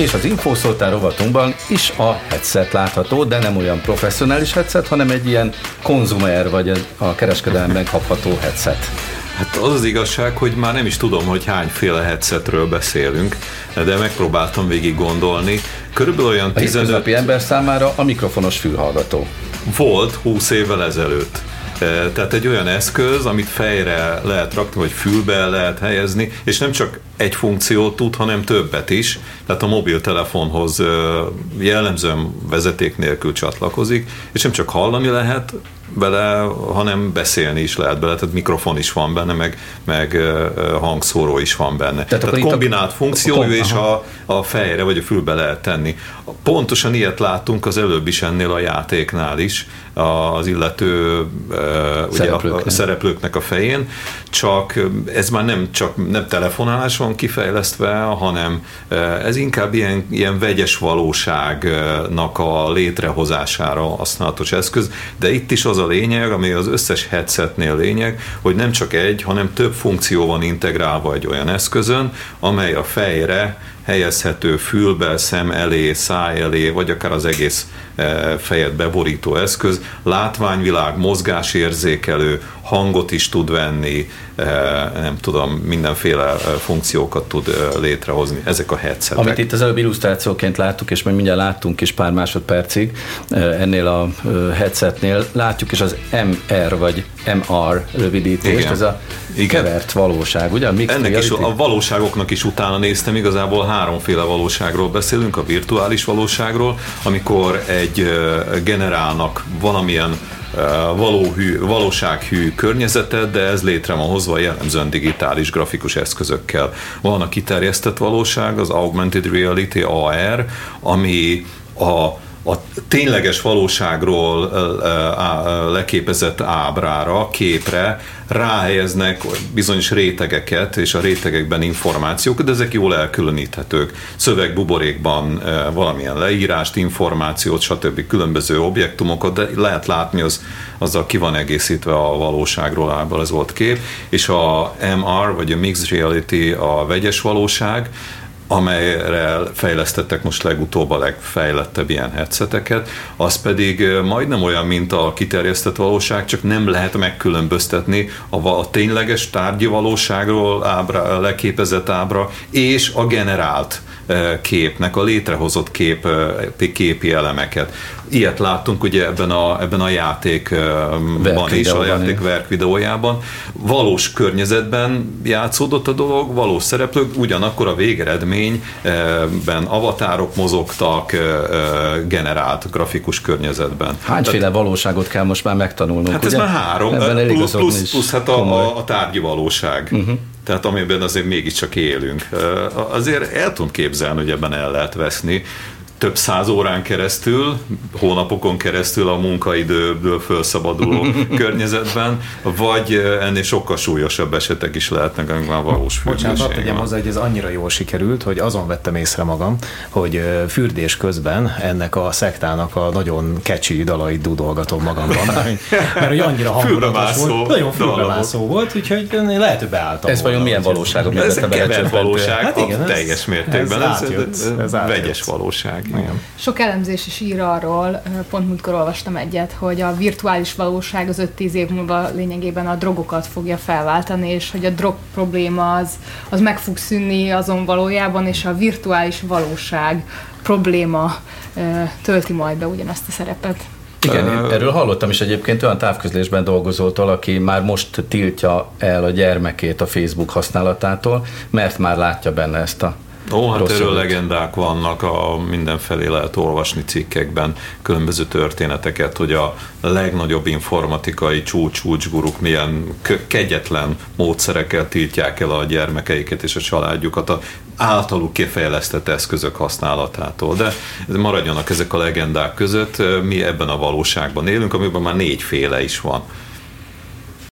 és az infószótár rovatunkban is a headset látható, de nem olyan professzionális headset, hanem egy ilyen konzumer vagy a kereskedelemben kapható headset. Hát az az igazság, hogy már nem is tudom, hogy hányféle headsetről beszélünk, de megpróbáltam végig gondolni. Körülbelül olyan 15... A hétköznapi ember számára a mikrofonos fülhallgató. Volt 20 évvel ezelőtt. Tehát egy olyan eszköz, amit fejre lehet rakni, vagy fülbe lehet helyezni, és nem csak egy funkciót tud, hanem többet is. Tehát a mobiltelefonhoz jellemzően vezeték nélkül csatlakozik, és nem csak hallani lehet bele, hanem beszélni is lehet bele, tehát mikrofon is van benne, meg hangszóró is van benne. Tehát kombinált funkciójú, és a fejre vagy a fülbe lehet tenni. Pontosan ilyet láttunk az előbb is ennél a játéknál is, az illető szereplőknek a fején, csak ez már nem telefonálás van kifejlesztve, hanem ez inkább ilyen vegyes valóságnak a létrehozására használatos eszköz, de itt is az a lényeg, ami az összes headsetnél lényeg, hogy nem csak egy, hanem több funkció van integrálva egy olyan eszközön, amely a fejre helyezhető, fülbe, szem elé, száj elé, vagy akár az egész fejet beborító eszköz, látványvilág, mozgásérzékelő, hangot is tud venni, nem tudom, mindenféle funkciókat tud létrehozni. Ezek a headsetek. Amit itt az előbb illusztrációként láttuk, és majd mindjárt láttunk is pár másodpercig ennél a headsetnél, látjuk is az MR vagy MR rövidítést, igen. Ez a kevert valóság, ugye? Ennek is a valóságoknak is utána néztem, igazából háromféle valóságról beszélünk, a virtuális valóságról, amikor egy generálnak valamilyen valósághű környezetet, de ez létre van hozva jellemzően digitális grafikus eszközökkel. Van a kiterjesztett valóság, az Augmented Reality, AR, ami a tényleges valóságról leképezett ábrára, képre ráhelyeznek bizonyos rétegeket, és a rétegekben információk, de ezek jól elkülöníthetők. Szövegbuborékban valamilyen leírást, információt, stb. Különböző objektumokat, de lehet látni, azzal ki van egészítve a valóságról ábrából, ez volt kép. És a MR, vagy a Mixed Reality, a vegyes valóság, amelyre fejlesztettek most legutóbb a legfejlettebb ilyen headseteket, az pedig majdnem olyan, mint a kiterjesztett valóság, csak nem lehet megkülönböztetni a tényleges tárgyi valóságról leképezett ábra és a generált képnek, a létrehozott képi elemeket. Ilyet láttunk ugye ebben a játékban és a játék verk videójában. Valós környezetben játszódott a dolog, valós szereplők, ugyanakkor a végeredményben avatárok mozogtak generált grafikus környezetben. Hányféle valóságot kell most már megtanulnunk? Hát ez ugye? Már három, plusz hát a tárgyi valóság. Uh-huh. Tehát amiben azért mégiscsak élünk. Azért el tudom képzelni, hogy ebben el lehet veszni. Több száz órán keresztül, hónapokon keresztül a munkaidőből felszabaduló környezetben, vagy ennél sokkal súlyosabb esetek is lehetnek, amik már valós fürdésében. Bocsánat, tegyem hozzá, hogy ez annyira jól sikerült, hogy azon vettem észre magam, hogy fürdés közben ennek a szektának a nagyon kecsi dalait dudolgatom magamban. Mert hogy annyira hangulatos volt, nagyon fülbemászó volt, úgyhogy lehet, hogy beálltam. Ez vajon milyen valóságot? Ez egy kevert valóság, hát igen, teljes mértékben. Ez vegyes valóság. Igen. Sok elemzés is ír arról, pont múltkor olvastam egyet, hogy a virtuális valóság az 5-10 év múlva lényegében a drogokat fogja felváltani, és hogy a drog probléma az meg fog szűnni azon valójában, és a virtuális valóság probléma tölti majd be ugyanezt a szerepet. Igen, erről hallottam is egyébként olyan távközlésben dolgozótól, aki már most tiltja el a gyermekét a Facebook használatától, mert már látja benne ezt a... Ó, hát erről legendák vannak, mindenfelé lehet olvasni cikkekben különböző történeteket, hogy a legnagyobb informatikai csúcsguruk milyen kegyetlen módszerekkel tiltják el a gyermekeiket és a családjukat a általuk kifejlesztett eszközök használatától. De maradjanak ezek a legendák között, mi ebben a valóságban élünk, amiben már 4 féle is van.